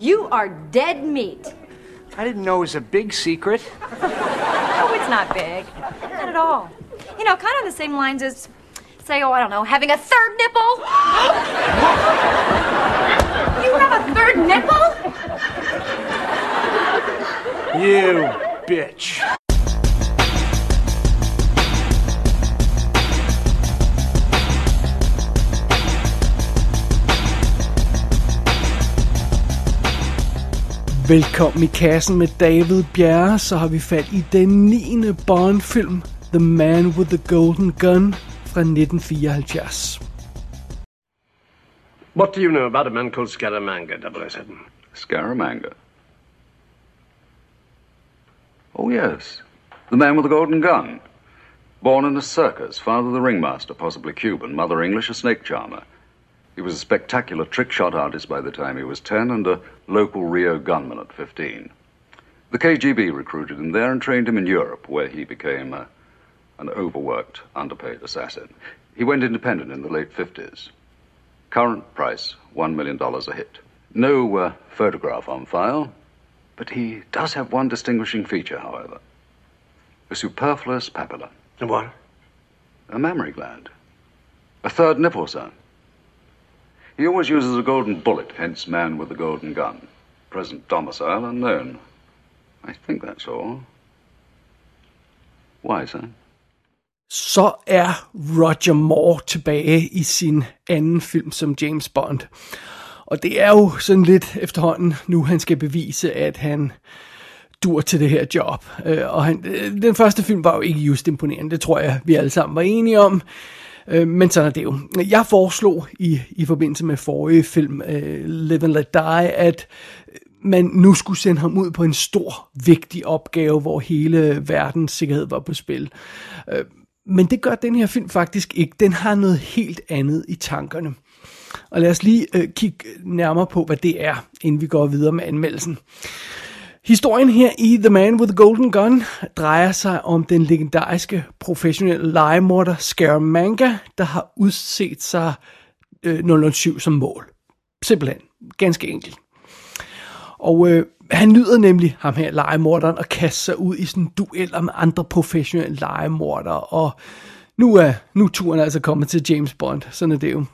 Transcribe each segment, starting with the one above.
You are dead meat. I didn't know it was a big secret. Oh, it's not big. Not at all. You know, kind of the same lines as, say, oh, I don't know, having a third nipple. You have a third nipple? You bitch. Velkommen i kassen med David Bjerre, så har vi fat i den 9. Bond-film, The Man with the Golden Gun, fra 1974. What do you know about a man called Scaramanga, 007? Scaramanga? Oh yes, the man with the golden gun. Born in a circus, father the ringmaster, possibly Cuban, mother English, a snake charmer. He was a spectacular trick-shot artist by the time he was 10 and a local Rio gunman at 15. The KGB recruited him there and trained him in Europe, where he became an overworked, underpaid assassin. He went independent in the late 50s. Current price, $1 million a hit. No photograph on file, but he does have one distinguishing feature, however. A superfluous papilla. A what? A mammary gland. A third nipple, sir. He always uses a golden bullet, hence Man with the Golden Gun. Present domicile unknown. I think that's all. Why, sir? Så er Roger Moore tilbage i sin anden film som James Bond. Og det er jo sådan lidt efterhånden, nu han skal bevise, at han dur til det her job. Og den første film var jo ikke just imponerende, det tror jeg, vi alle sammen var enige om. Men sådan er det jo. Jeg foreslog i forbindelse med forrige film, Live and Let Die, at man nu skulle sende ham ud på en stor, vigtig opgave, hvor hele verdens sikkerhed var på spil. Men det gør den her film faktisk ikke. Den har noget helt andet i tankerne. Og lad os lige kigge nærmere på, hvad det er, inden vi går videre med anmeldelsen. Historien her i The Man with the Golden Gun drejer sig om den legendariske professionelle lejemorder Scaramanga, der har udset sig 007 som mål. Simpelthen. Ganske enkelt. Og han nyder nemlig, ham her lejemorderen, at kaste sig ud i sådan dueller med andre professionelle lejemordere. Og nu er turen altså kommet til James Bond. Sådan er det jo.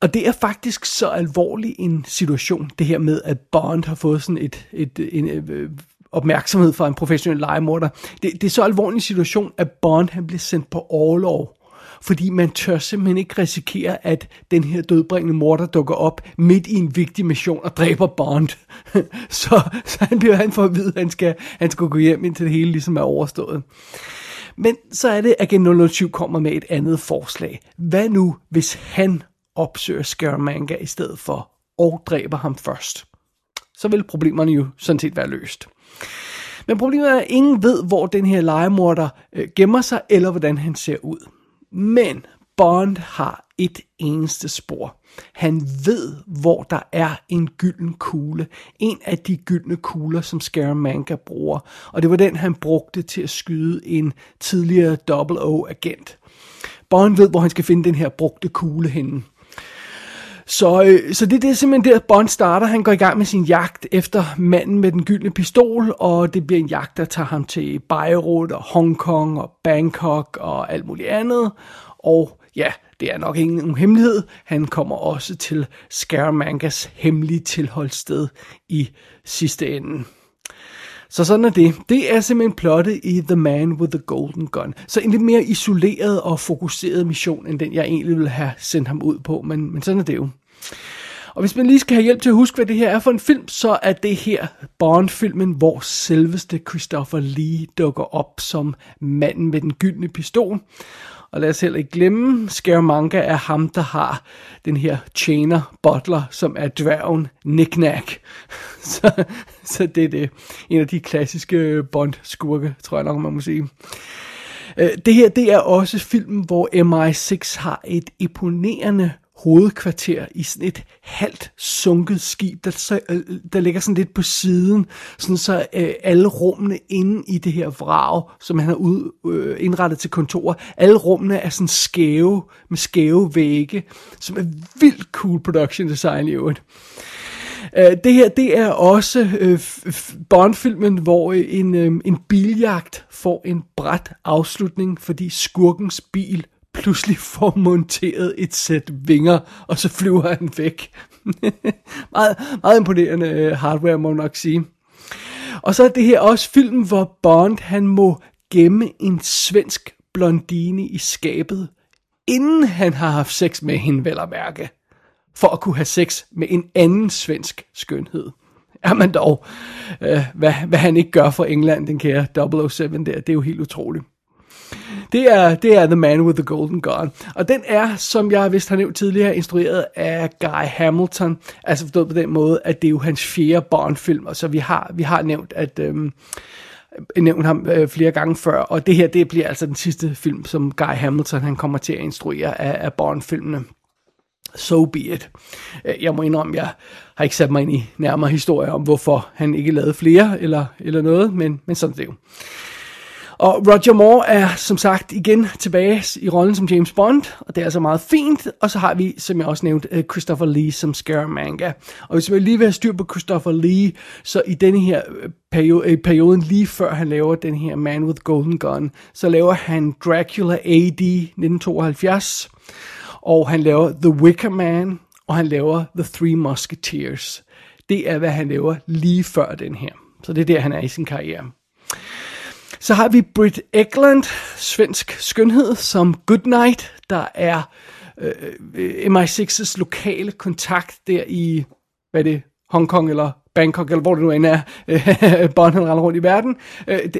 Og det er faktisk så alvorlig en situation, det her med, at Bond har fået sådan en opmærksomhed fra en professionel lejemorder. Det er så alvorlig en situation, at Bond han bliver sendt på orlov, fordi man tør simpelthen ikke risikere, at den her dødbringende morder dukker op midt i en vigtig mission og dræber Bond. så han får at vide, at han skal gå hjem, indtil det hele ligesom er overstået. Men så er det, at Agent 007 kommer med et andet forslag. Hvad nu, hvis han opsøger Scaramanga i stedet for, og dræber ham først? Så vil problemerne jo sådan set være løst. Men problemet er, at ingen ved, hvor den her lejemorder gemmer sig, eller hvordan han ser ud. Men Bond har et eneste spor. Han ved, hvor der er en gylden kugle. En af de gyldne kugler, som Scaramanga bruger. Og det var den, han brugte til at skyde en tidligere 00-agent. Bond ved, hvor han skal finde den her brugte kugle henne. Så det er simpelthen der, Bond starter. Han går i gang med sin jagt efter manden med den gyldne pistol, og det bliver en jagt, der tager ham til Beirut og Hong Kong og Bangkok og alt muligt andet. Og ja, det er nok ingen hemmelighed. Han kommer også til Scaramangas hemmelige tilholdssted i sidste ende. Så sådan er det. Det er simpelthen plottet i The Man with the Golden Gun. Så en lidt mere isoleret og fokuseret mission, end den jeg egentlig ville have sendt ham ud på, men sådan er det jo. Og hvis man lige skal have hjælp til at huske, hvad det her er for en film, så er det her Bond-filmen, hvor selveste Christopher Lee dukker op som manden med den gyldne pistol. Og lad os heller ikke glemme, Scaramanga er ham, der har den her tjener, butler, som er dværgen Nick Nack. Så det er det. En af de klassiske Bond-skurke, tror jeg nok, man må sige. Det her, det er også filmen, hvor MI6 har et imponerende hovedkvarter i sådan et halvt sunket skib, der ligger sådan lidt på siden, sådan så alle rummene inde i det her vrag, som han har indrettet til kontor, alle rummene er sådan skæve, med skæve vægge, som er vildt cool production design i øvrigt. Det her, det er også Bond-filmen, hvor en biljagt får en brat afslutning, fordi skurkens bil pludselig får monteret et sæt vinger, og så flyver han væk. Meget, meget imponerende hardware, må man nok sige. Og så er det her også filmen, hvor Bond, han må gemme en svensk blondine i skabet, inden han har haft sex med hende, vel at mærke, for at kunne have sex med en anden svensk skønhed. Jamen dog, hvad han ikke gør for England, den kære 007 der, det er jo helt utroligt. Det er The Man with the Golden Gun, og den er, som jeg vist har nævnt tidligere, instrueret af Guy Hamilton, altså forstået på den måde, at det er jo hans fjerde Bond-film, og så vi har nævnt, at nævnt ham flere gange før, og det her, det bliver altså den sidste film, som Guy Hamilton, han kommer til at instruere af Bond-filmene. So be it. Jeg må indrømme, jeg har ikke sat mig ind i nærmere historier om, hvorfor han ikke lavede flere eller noget, men sådan det jo. Og Roger Moore er som sagt igen tilbage i rollen som James Bond, og det er altså meget fint. Og så har vi, som jeg også nævnte, Christopher Lee som Scaramanga. Og hvis vi lige vil have styr på Christopher Lee, så i denne her perioden lige før han laver den her Man with Golden Gun, så laver han Dracula AD 1972, og han laver The Wicker Man, og han laver The Three Musketeers. Det er, hvad han laver lige før den her. Så det er der, han er i sin karriere. Så har vi Britt Ekland, svensk skønhed, som Goodnight, der er MI6's lokale kontakt der i, hvad er det, Hong Kong eller Bangkok, eller hvor det nu end er, Bond han render rundt i verden.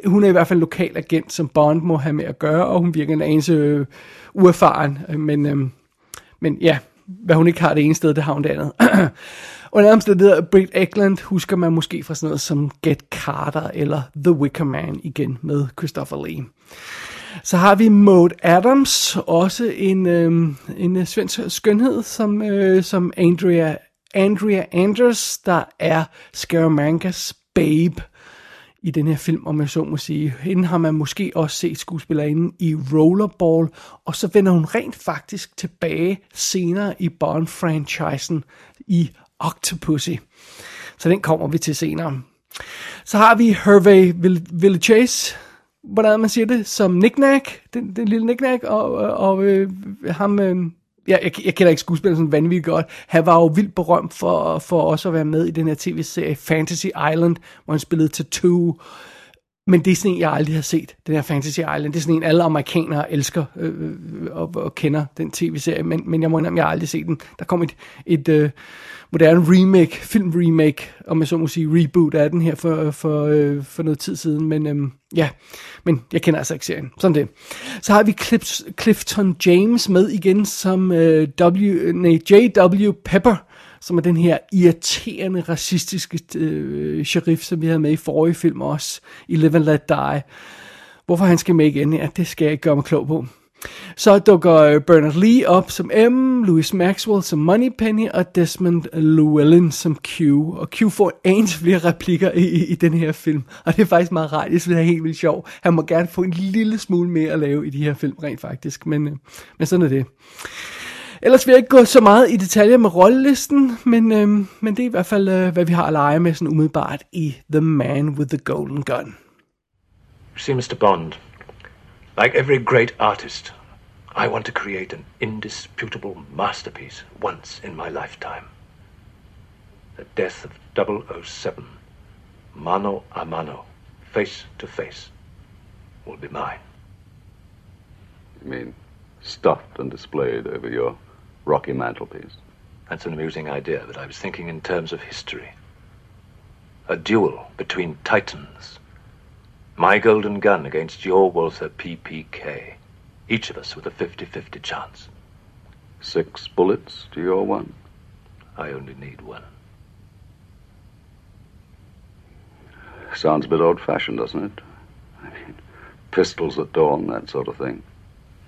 Hun er i hvert fald en lokal agent, som Bond må have med at gøre, og hun virker en anelse uerfaren, men ja, hvad hun ikke har det ene sted, det har hun det andet. Og nærmest det der Britt Ekland husker man måske fra sådan noget som Get Carter eller The Wicker Man igen med Christopher Lee. Så har vi Maud Adams, også en svensk skønhed, som Andrea Anders, der er Scaramangas babe i den her film, om jeg så må sige. Hende har man måske også set skuespillerinden i Rollerball, og så vender hun rent faktisk tilbage senere i Bond-franchisen i Octopussy. Så den kommer vi til senere. Så har vi Hervé Villechaize, hvordan man siger det, som Nick Nack, den lille Nick Nack, og ham... Jeg kender ikke skuespilleren sådan vanvittigt godt. Han var jo vildt berømt for også at være med i den her tv-serie Fantasy Island, hvor han spillede Tattoo. Men det er sådan en, jeg aldrig har set, den her Fantasy Island. Det er sådan en, alle amerikanere elsker og kender, den tv-serie. Men jeg må indrømme, jeg har aldrig set den. Der kom et moderne remake, film-remake, om jeg så må sige reboot af den her for noget tid siden. Men jeg kender altså ikke serien. Sådan det. Så har vi Clifton James med igen som J.W. Pepper, som er den her irriterende, racistiske sheriff, som vi havde med i forrige film også, i Live and Let Die. Hvorfor han skal med igen, ja, det skal jeg ikke gøre mig klog på. Så dukker Bernard Lee op som M, Louis Maxwell som Moneypenny, og Desmond Llewellyn som Q. Og Q får en flere replikker i den her film, og det er faktisk meget rart, jeg synes det er helt vildt sjovt. Han må gerne få en lille smule mere at lave i de her film, rent faktisk, men sådan er det. Ellers vil jeg ikke gå så meget i detaljer med rollelisten, men det er i hvert fald, hvad vi har at lege med sådan umiddelbart i The Man with the Golden Gun. You see, Mr. Bond, like every great artist, I want to create an indisputable masterpiece once in my lifetime. The death of 007, mano a mano, face to face, will be mine. You mean stuffed and displayed over your rocky mantelpiece? That's an amusing idea, but I was thinking in terms of history. A duel between titans. My golden gun against your Walther PPK. Each of us with a 50-50 chance. 6 bullets to your one? I only need one. Sounds a bit old-fashioned, doesn't it? I mean, pistols at dawn, that sort of thing.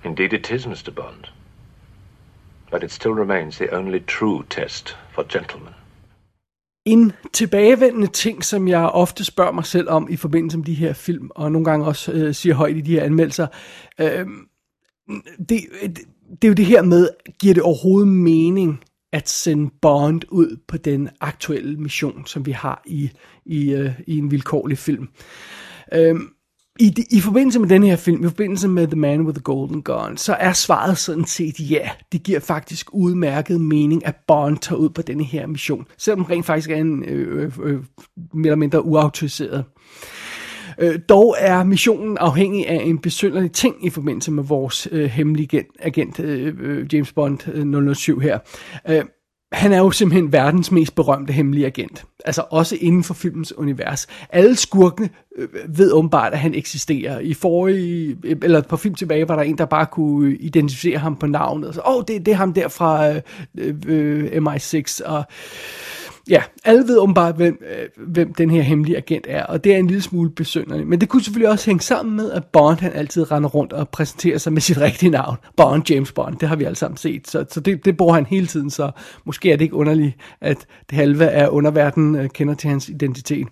Indeed it is, Mr. Bond. But it still remains the only true test for gentlemen. En tilbagevendende ting, som jeg ofte spørger mig selv om i forbindelse med de her film, og nogle gange også siger højt i de her anmeldelser, det er jo det her med, giver det overhovedet mening, at sende Bond ud på den aktuelle mission, som vi har i en vilkårlig film. I forbindelse med den her film, i forbindelse med The Man with the Golden Gun, så er svaret sådan set ja. Det giver faktisk udmærket mening, at Bond tager ud på denne her mission, selvom rent faktisk er en mere eller mindre uautoriseret. Dog er missionen afhængig af en besynderlig ting i forbindelse med vores hemmelige agent James Bond 007 her. Han er jo simpelthen verdens mest berømte hemmelige agent. Altså også inden for filmens univers. Alle skurkene ved åbenbart, at han eksisterer. Et par film tilbage var der en, der bare kunne identificere ham på navnet. Det er ham der fra MI6 og... Ja, alle ved åbenbart, hvem den her hemmelige agent er, og det er en lille smule besynderligt. Men det kunne selvfølgelig også hænge sammen med, at Bond han altid render rundt og præsenterer sig med sit rigtige navn. Bond, James Bond, det har vi alle sammen set, så det bruger han hele tiden, så måske er det ikke underligt, at det halve af underverdenen kender til hans identitet.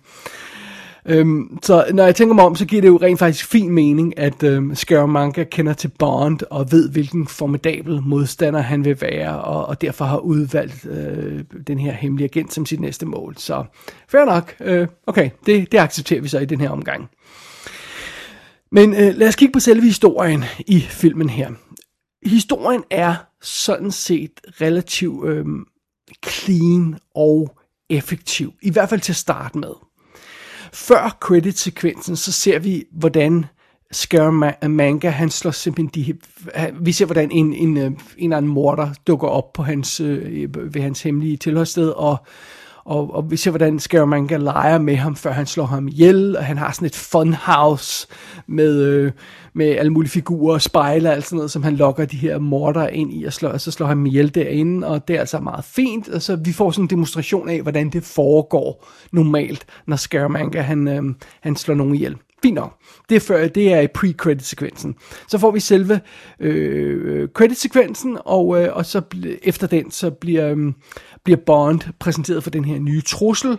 Så når jeg tænker mig om, så giver det jo rent faktisk fin mening, at Scaramanga kender til Bond og ved, hvilken formidabel modstander han vil være, og derfor har udvalgt den her hemmelige agent som sit næste mål. Så fair nok, okay, det accepterer vi så i den her omgang. Men lad os kigge på selve historien i filmen her. Historien er sådan set relativt clean og effektiv, i hvert fald til at starte med. Før credit-sekvensen, så ser vi, hvordan Scaramanga, han slår simpelthen vi ser, hvordan en eller anden morder dukker op på ved hans hemmelige tilholdssted, og vi ser, hvordan Scaramanga leger med ham, før han slår ham ihjel, og han har sådan et funhouse med alle mulige figurer og spejle og alt sådan noget, som han lokker de her morder ind i, og så slår han ihjel derinde, og det er altså meget fint, og så vi får sådan en demonstration af, hvordan det foregår normalt, når Scaramanga han slår nogen ihjel. Fint nok. Det er i pre-credit-sekvensen. Så får vi selve credit-sekvensen, og så efter den, så bliver Bond præsenteret for den her nye trussel,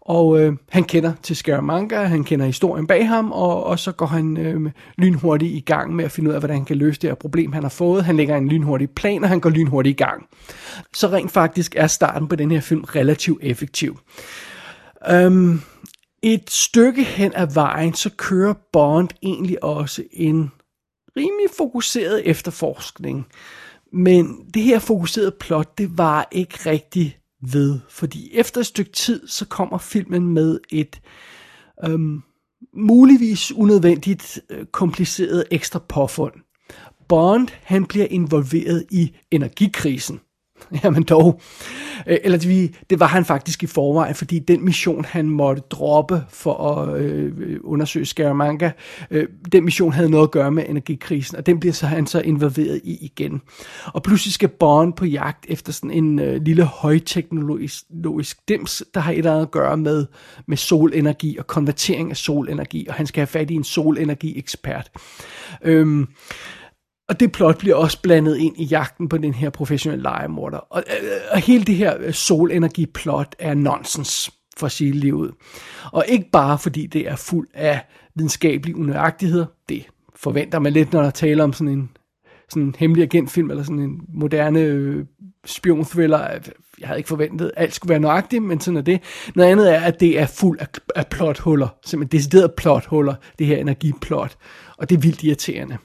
og han kender til Scaramanga, han kender historien bag ham, og så går han lynhurtigt i gang med at finde ud af, hvordan han kan løse det her problem, han har fået. Han lægger en lynhurtig plan, og han går lynhurtigt i gang. Så rent faktisk er starten på den her film relativt effektiv. Et stykke hen ad vejen, så kører Bond egentlig også en rimelig fokuseret efterforskning. Men det her fokuserede plot, det var ikke rigtig ved. Fordi efter et stykke tid, så kommer filmen med et muligvis unødvendigt kompliceret ekstra påfund. Bond, han bliver involveret i energikrisen. Jamen dog. Eller det var han faktisk i forvejen, fordi den mission, han måtte droppe for at undersøge Scaramanga, den mission havde noget at gøre med energikrisen, og den bliver han så involveret i igen. Og pludselig skal Bond på jagt efter sådan en lille højteknologisk dims, der har et eller andet at gøre med solenergi og konvertering af solenergi, og han skal have fat i en solenergiekspert. Og det plot bliver også blandet ind i jagten på den her professionelle lejemorder. Og hele det her solenergi-plot er nonsens, for at sige lige ud. Og ikke bare fordi det er fuld af videnskabelige unøjagtigheder. Det forventer man lidt, når der taler om sådan en hemmelig agentfilm, eller sådan en moderne spionthriller. Jeg havde ikke forventet, at alt skulle være nøjagtigt, men sådan er det. Noget andet er, at det er fuld af plothuller. Simpelthen deciderede plothuller, det her energiplot. Og det er vildt irriterende.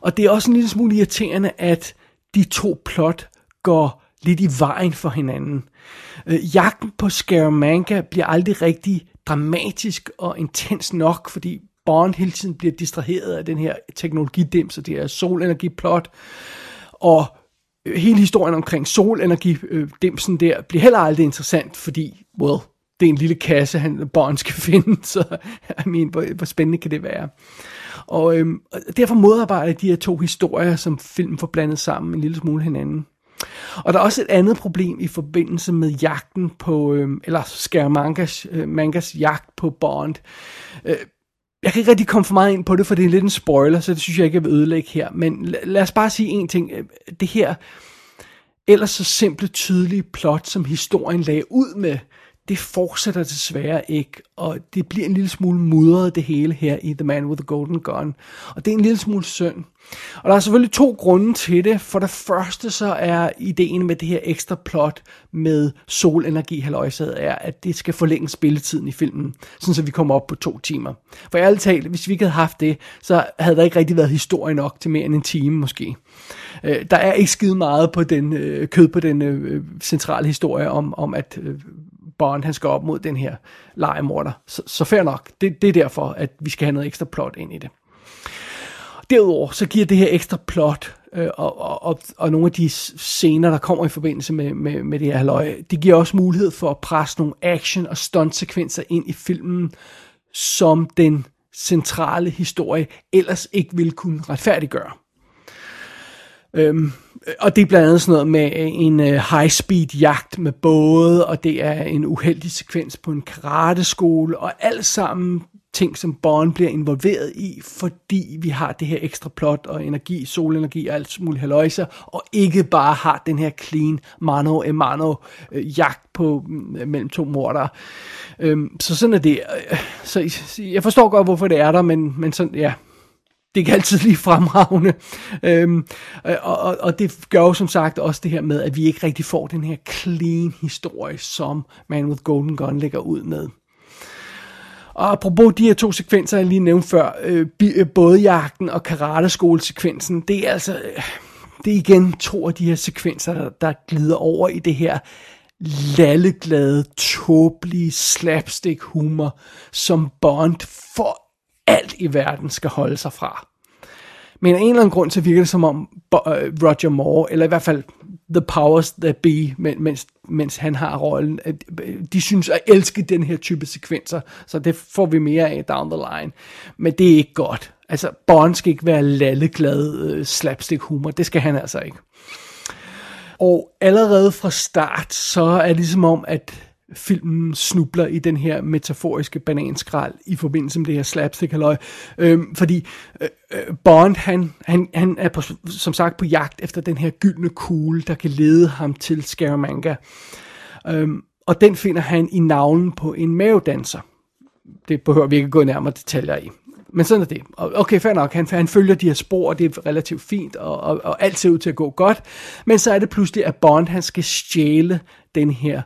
Og det er også en lille smule irriterende, at de to plot går lidt i vejen for hinanden. Jagten på Scaramanga bliver aldrig rigtig dramatisk og intens nok, fordi Bond hele tiden bliver distraheret af den her teknologidims, og det her solenergiplot. Og hele historien omkring solenergidimsen der bliver heller aldrig interessant, fordi, det er en lille kasse, Bond skal finde, så hvor spændende kan det være. Og derfor modarbejder de her to historier, som filmen får blandet sammen en lille smule hinanden. Og der er også et andet problem i forbindelse med jagten på, eller Scaramangas jagt på Bond. Jeg kan ikke rigtig komme for meget ind på det, for det er lidt en spoiler, så det synes jeg ikke, jeg vil ødelægge her. Men lad os bare sige en ting. Det her ellers så simple, tydelige plot, som historien lagde ud med, det fortsætter desværre ikke, og det bliver en lille smule mudret det hele her i The Man with the Golden Gun, og det er en lille smule synd. Og der er selvfølgelig to grunde til det. For det første så er ideen med det her ekstra plot med solenergi-halløjsaget er, at det skal forlænge spilletiden i filmen, sådan så vi kommer op på 2 timer. For ærligt talt, hvis vi ikke havde haft det, så havde der ikke rigtig været historie nok til mere end en time måske. Der er ikke skide meget på den, kød på den centrale historie om at Bond han skal op mod den her lejemorder. Så fair nok. Det er derfor, at vi skal have noget ekstra plot ind i det. Derudover så giver det her ekstra plot og nogle af de scener, der kommer i forbindelse med det her halløj, det giver også mulighed for at presse nogle action- og stuntsekvenser ind i filmen, som den centrale historie ellers ikke ville kunne retfærdiggøre. Og det er blandt andet sådan noget med en high-speed jagt med både, og det er en uheldig sekvens på en karateskole, og alt sammen ting, som Bond bliver involveret i, fordi vi har det her ekstra plot og energi, solenergi og alt muligt halløjser, og ikke bare har den her clean mano-a-mano-jagt på mellem to mordere. Så sådan er det. Så jeg forstår godt, hvorfor det er der, men sådan, ja, det er ikke altid lige fremragende. Og det gør jo som sagt også det her med, at vi ikke rigtig får den her clean historie, som Man with Golden Gun lægger ud med. Og apropos de her to sekvenser, jeg lige nævnte før, bådjagten og karateskolesekvensen, det er altså, det er igen to af de her sekvenser, der glider over i det her lalleglade, tåbelige slapstick-humor, som Bond for alt i verden skal holde sig fra. Men af en eller anden grund, så virker det som om Roger Moore, eller i hvert fald The Powers That Be, mens han har rollen, de synes at elske den her type sekvenser, så det får vi mere af down the line. Men det er ikke godt. Altså, Bond skal ikke være lalleglad slapstick-humor. Det skal han altså ikke. Og allerede fra start, så er det ligesom om, at filmen snubler i den her metaforiske bananskrald i forbindelse med det her slapstick-halløj, fordi Bond, han er på, som sagt, på jagt efter den her gyldne kugle, der kan lede ham til Scaramanga, og den finder han i navlen på en mavedanser. Det behøver vi ikke gå nærmere detaljer i, men sådan er det. Okay, fair nok, han følger de her spor, og det er relativt fint, og alt ser ud til at gå godt, men så er det pludselig, at Bond, han skal stjæle den her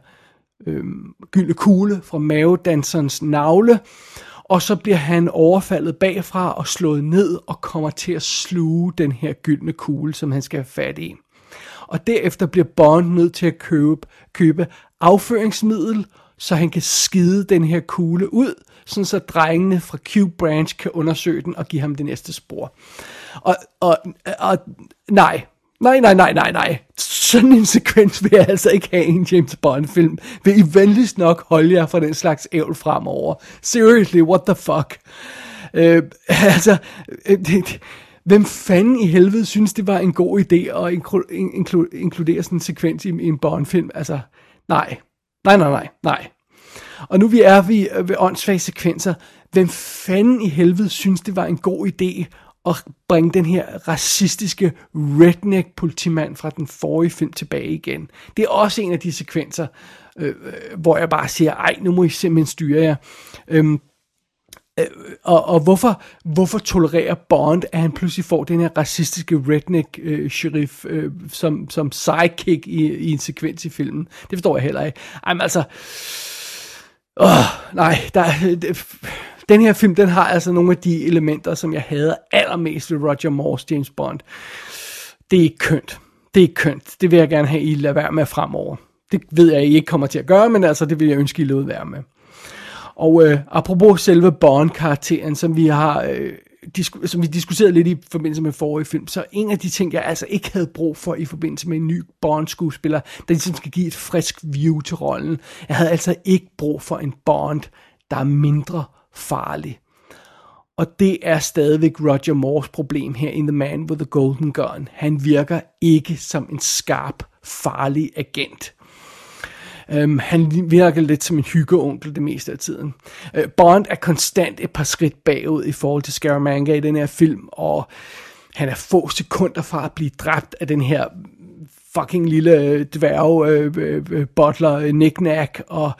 gyldne kugle fra mavedanserens navle, og så bliver han overfaldet bagfra og slået ned og kommer til at sluge den her gyldne kugle, som han skal have fat i. Og derefter bliver Bond nødt til at købe afføringsmiddel, så han kan skide den her kugle ud, sådan så drengene fra Q Branch kan undersøge den og give ham det næste spor. Og nej. Sådan en sekvens vil jeg altså ikke have i en James Bond-film. Vil I venligst nok holde jer fra den slags ævl fremover? Seriously, what the fuck? Hvem fanden i helvede synes, det var en god idé at inkludere sådan en sekvens i en Bond-film? Altså, nej. Og nu vi er ved åndssvage sekvenser. Hvem fanden i helvede synes, det var en god idé og bringe den her racistiske redneck-politimand fra den forrige film tilbage igen? Det er også en af de sekvenser, hvor jeg bare siger, ej, nu må I simpelthen styre jer. Og hvorfor tolererer Bond, at han pludselig får den her racistiske redneck-sheriff som sidekick i en sekvens i filmen? Det forstår jeg heller ikke. Ej, men altså, den her film, den har altså nogle af de elementer, som jeg hader allermest ved Roger Moores James Bond. Det er ikke kønt. Det vil jeg gerne have, I lader være med fremover. Det ved jeg, I ikke kommer til at gøre, men altså, det vil jeg ønske, I lader være med. Og apropos selve Bond-karakteren, som vi har som vi diskuterede lidt i forbindelse med forrige film, så en af de ting, jeg altså ikke havde brug for i forbindelse med en ny Bond-skuespiller, der ligesom skal give et frisk view til rollen. Jeg havde altså ikke brug for en Bond, der er mindre farlig. Og det er stadigvæk Roger Moores problem her i The Man with the Golden Gun. Han virker ikke som en skarp, farlig agent. Han virker lidt som en hyggeonkel det meste af tiden. Bond er konstant et par skridt bagud i forhold til Scaramanga i den her film, og han er få sekunder fra at blive dræbt af den her fucking lille dværg butler Nick Nack og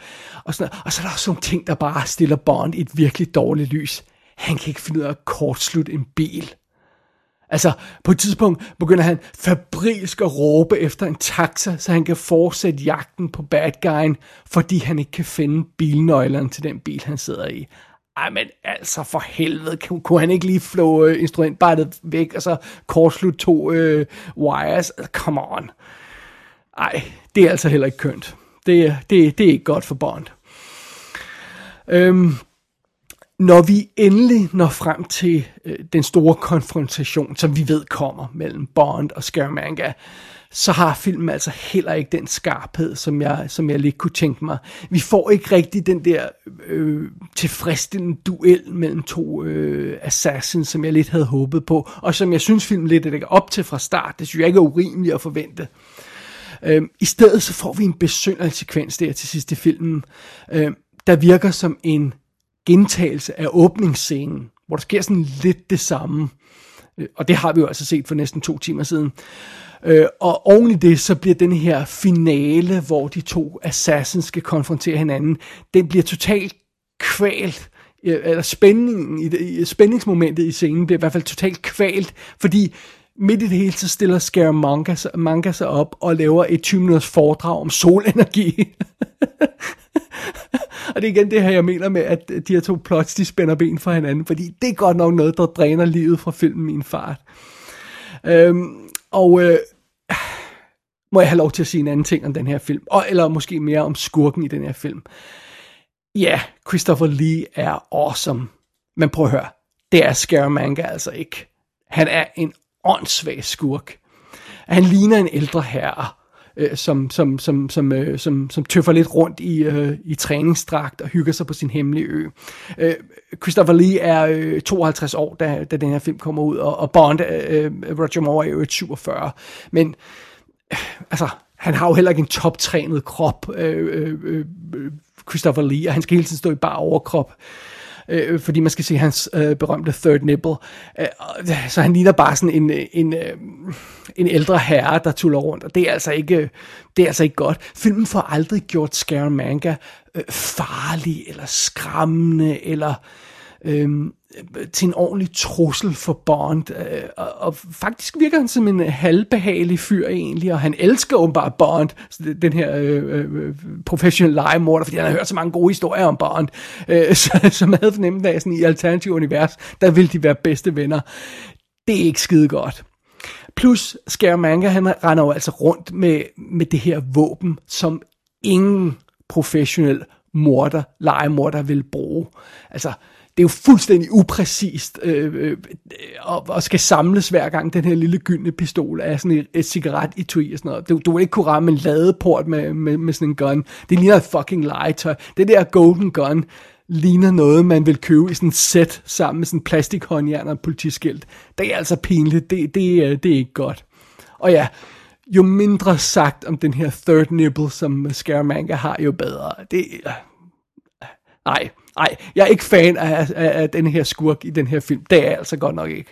sådan noget. Og så er der også nogle ting, der bare stiller Bond i et virkelig dårligt lys. Han kan ikke finde ud af at kortslutte en bil. Altså, på et tidspunkt begynder han fabrilsk at råbe efter en taxa, så han kan fortsætte jagten på bad guyen, fordi han ikke kan finde bilnøglerne til den bil, han sidder i. Ej, men altså, for helvede, kunne han ikke lige flå instrumentbrættet væk, og så kortslutte to wires? Come on. Ej, det er altså heller ikke kønt. Det er ikke godt for Bond. Når vi endelig når frem til den store konfrontation, som vi ved kommer mellem Bond og Scaramanga, så har filmen altså heller ikke den skarphed, som jeg lige kunne tænke mig. Vi får ikke rigtig den der tilfredsstillende duel mellem to assassins, som jeg lidt havde håbet på, og som jeg synes filmen lidt lægger op til fra start. Det synes jeg ikke er urimeligt at forvente. I stedet så får vi en besynderlig sekvens der til sidst i filmen, der virker som en gentagelse af åbningsscenen, hvor der sker sådan lidt det samme. Og det har vi jo altså set for næsten 2 timer siden. Og oven i det, så bliver den her finale, hvor de to assassins skal konfrontere hinanden, den bliver totalt kvalt, eller spændingsmomentet i scenen bliver i hvert fald totalt kvalt, fordi midt i det hele, så stiller Scaramanga sig op og laver et 20-minutters foredrag om solenergi. Og det er igen det her, jeg mener med, at de her to plots, de spænder ben for hinanden, fordi det er godt nok noget, der dræner livet fra filmen i en fart. Må jeg have lov til at sige en anden ting om den her film, eller måske mere om skurken i den her film. Ja, Christopher Lee er awesome, men prøv at høre, det er Scaramanga altså ikke. Han er en åndssvag skurk. Han ligner en ældre herre, som tøffer lidt rundt i træningsdragt og hygger sig på sin hemmelige ø. Christopher Lee er 52 år, da den her film kommer ud, og Bond, Roger Moore, er jo 47. Men altså, han har jo heller ikke en toptrænet krop, Christopher Lee, og han skal hele tiden stå i bare overkrop, fordi man skal se hans berømte third nipple. Så han ligner bare sådan en ældre herre, der tuller rundt, og det er altså ikke godt. Filmen får aldrig gjort Scaramanga farlig, eller skræmmende, eller til en ordentlig trussel for Bond. Og faktisk virker han som en halvbehagelig fyr egentlig, og han elsker åbenbart Bond, den her professionelle legemorder, fordi han har hørt så mange gode historier om Bond, som jeg havde fornemt af, sådan i alternativ univers, der ville de være bedste venner. Det er ikke skide godt. Plus Scaramanga, han render jo altså rundt med det her våben, som ingen professionel legemorder vil bruge. Altså, det er jo fuldstændig upræcist, og skal samles hver gang den her lille gyldne pistol af sådan et cigaret-etui og sådan noget. Du vil ikke kunne ramme en ladeport med sådan en gun. Det ligner et fucking legetøj. Det der golden gun ligner noget, man vil købe i sådan et sæt sammen med sådan en plastikhåndjern og en politiskilt. Det er altså pinligt. Det er ikke godt. Og ja, jo mindre sagt om den her third nipple, som Scaramanga har, jo bedre. Det Nej, jeg er ikke fan af den her skurk i den her film. Det er jeg altså godt nok ikke.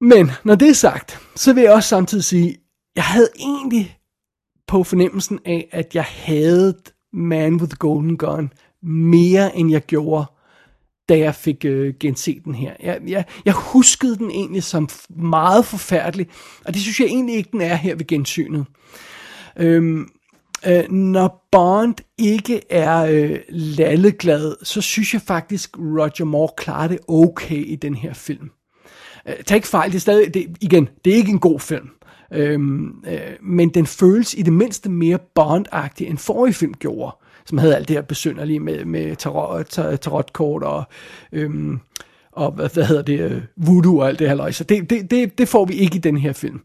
Men når det er sagt, så vil jeg også samtidig sige, jeg havde egentlig på fornemmelsen af, at jeg havde Man with the Golden Gun mere, end jeg gjorde, da jeg fik genset den her. Jeg huskede den egentlig som meget forfærdelig, og det synes jeg egentlig ikke, den er her ved gensynet. Når Bond ikke er lalleglad, så synes jeg faktisk, Roger Moore klarer det okay i den her film. Tag ikke fejl, det er ikke en god film. Men den føles i det mindste mere Bond-agtig, end forrige film gjorde, som havde alt det her besynderlige med tarotkort og voodoo og alt det her løg. Så det får vi ikke i den her film.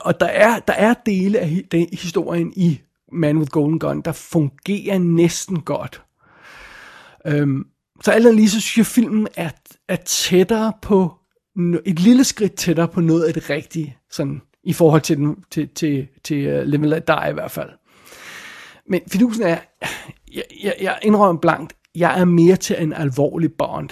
Og der er dele af historien i Man with Golden Gun, der fungerer næsten godt. Så alt andet lige, så synes jeg, filmen er tættere på, et lille skridt tættere på noget af det rigtige, sådan, i forhold til til Live and Let Die i hvert fald. Men fidusen er, jeg indrømmer blankt, jeg er mere til en alvorlig Bond.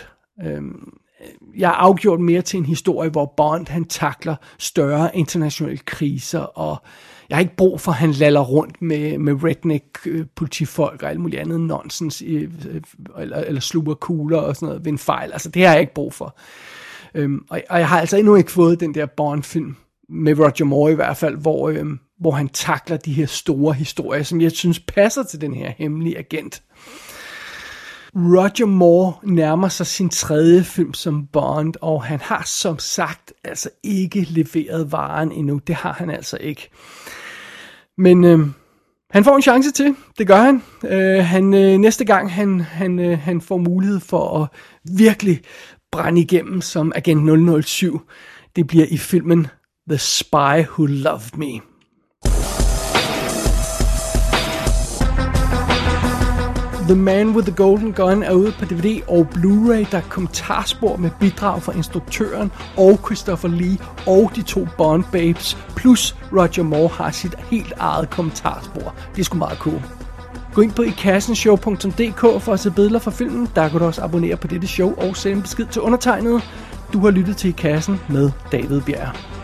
jeg er afgjort mere til en historie, hvor Bond han takler større internationale kriser, og jeg har ikke brug for, at han laller rundt med redneck-politifolk og alt muligt andet nonsens, eller sluger kugler og sådan noget ved en fejl. Altså, det har jeg ikke brug for. Og jeg har altså endnu ikke fået den der Bond-film, med Roger Moore i hvert fald, hvor han takler de her store historier, som jeg synes passer til den her hemmelige agent. Roger Moore nærmer sig sin tredje film som Bond, og han har som sagt altså ikke leveret varen endnu. Det har han altså ikke. Men han får en chance til. Det gør han. Næste gang han får mulighed for at virkelig brænde igennem som agent 007. Det bliver i filmen The Spy Who Loved Me. The Man with the Golden Gun er ude på DVD og Blu-ray, der er kommentarspor med bidrag fra instruktøren og Christopher Lee og de to Bond babes, plus Roger Moore har sit helt eget kommentarspor. Det er sgu meget cool. Gå ind på ikassenshow.dk for at se billeder fra filmen. Der kan du også abonnere på dette show og sende besked til undertegnede. Du har lyttet til I Kassen med David Bjerre.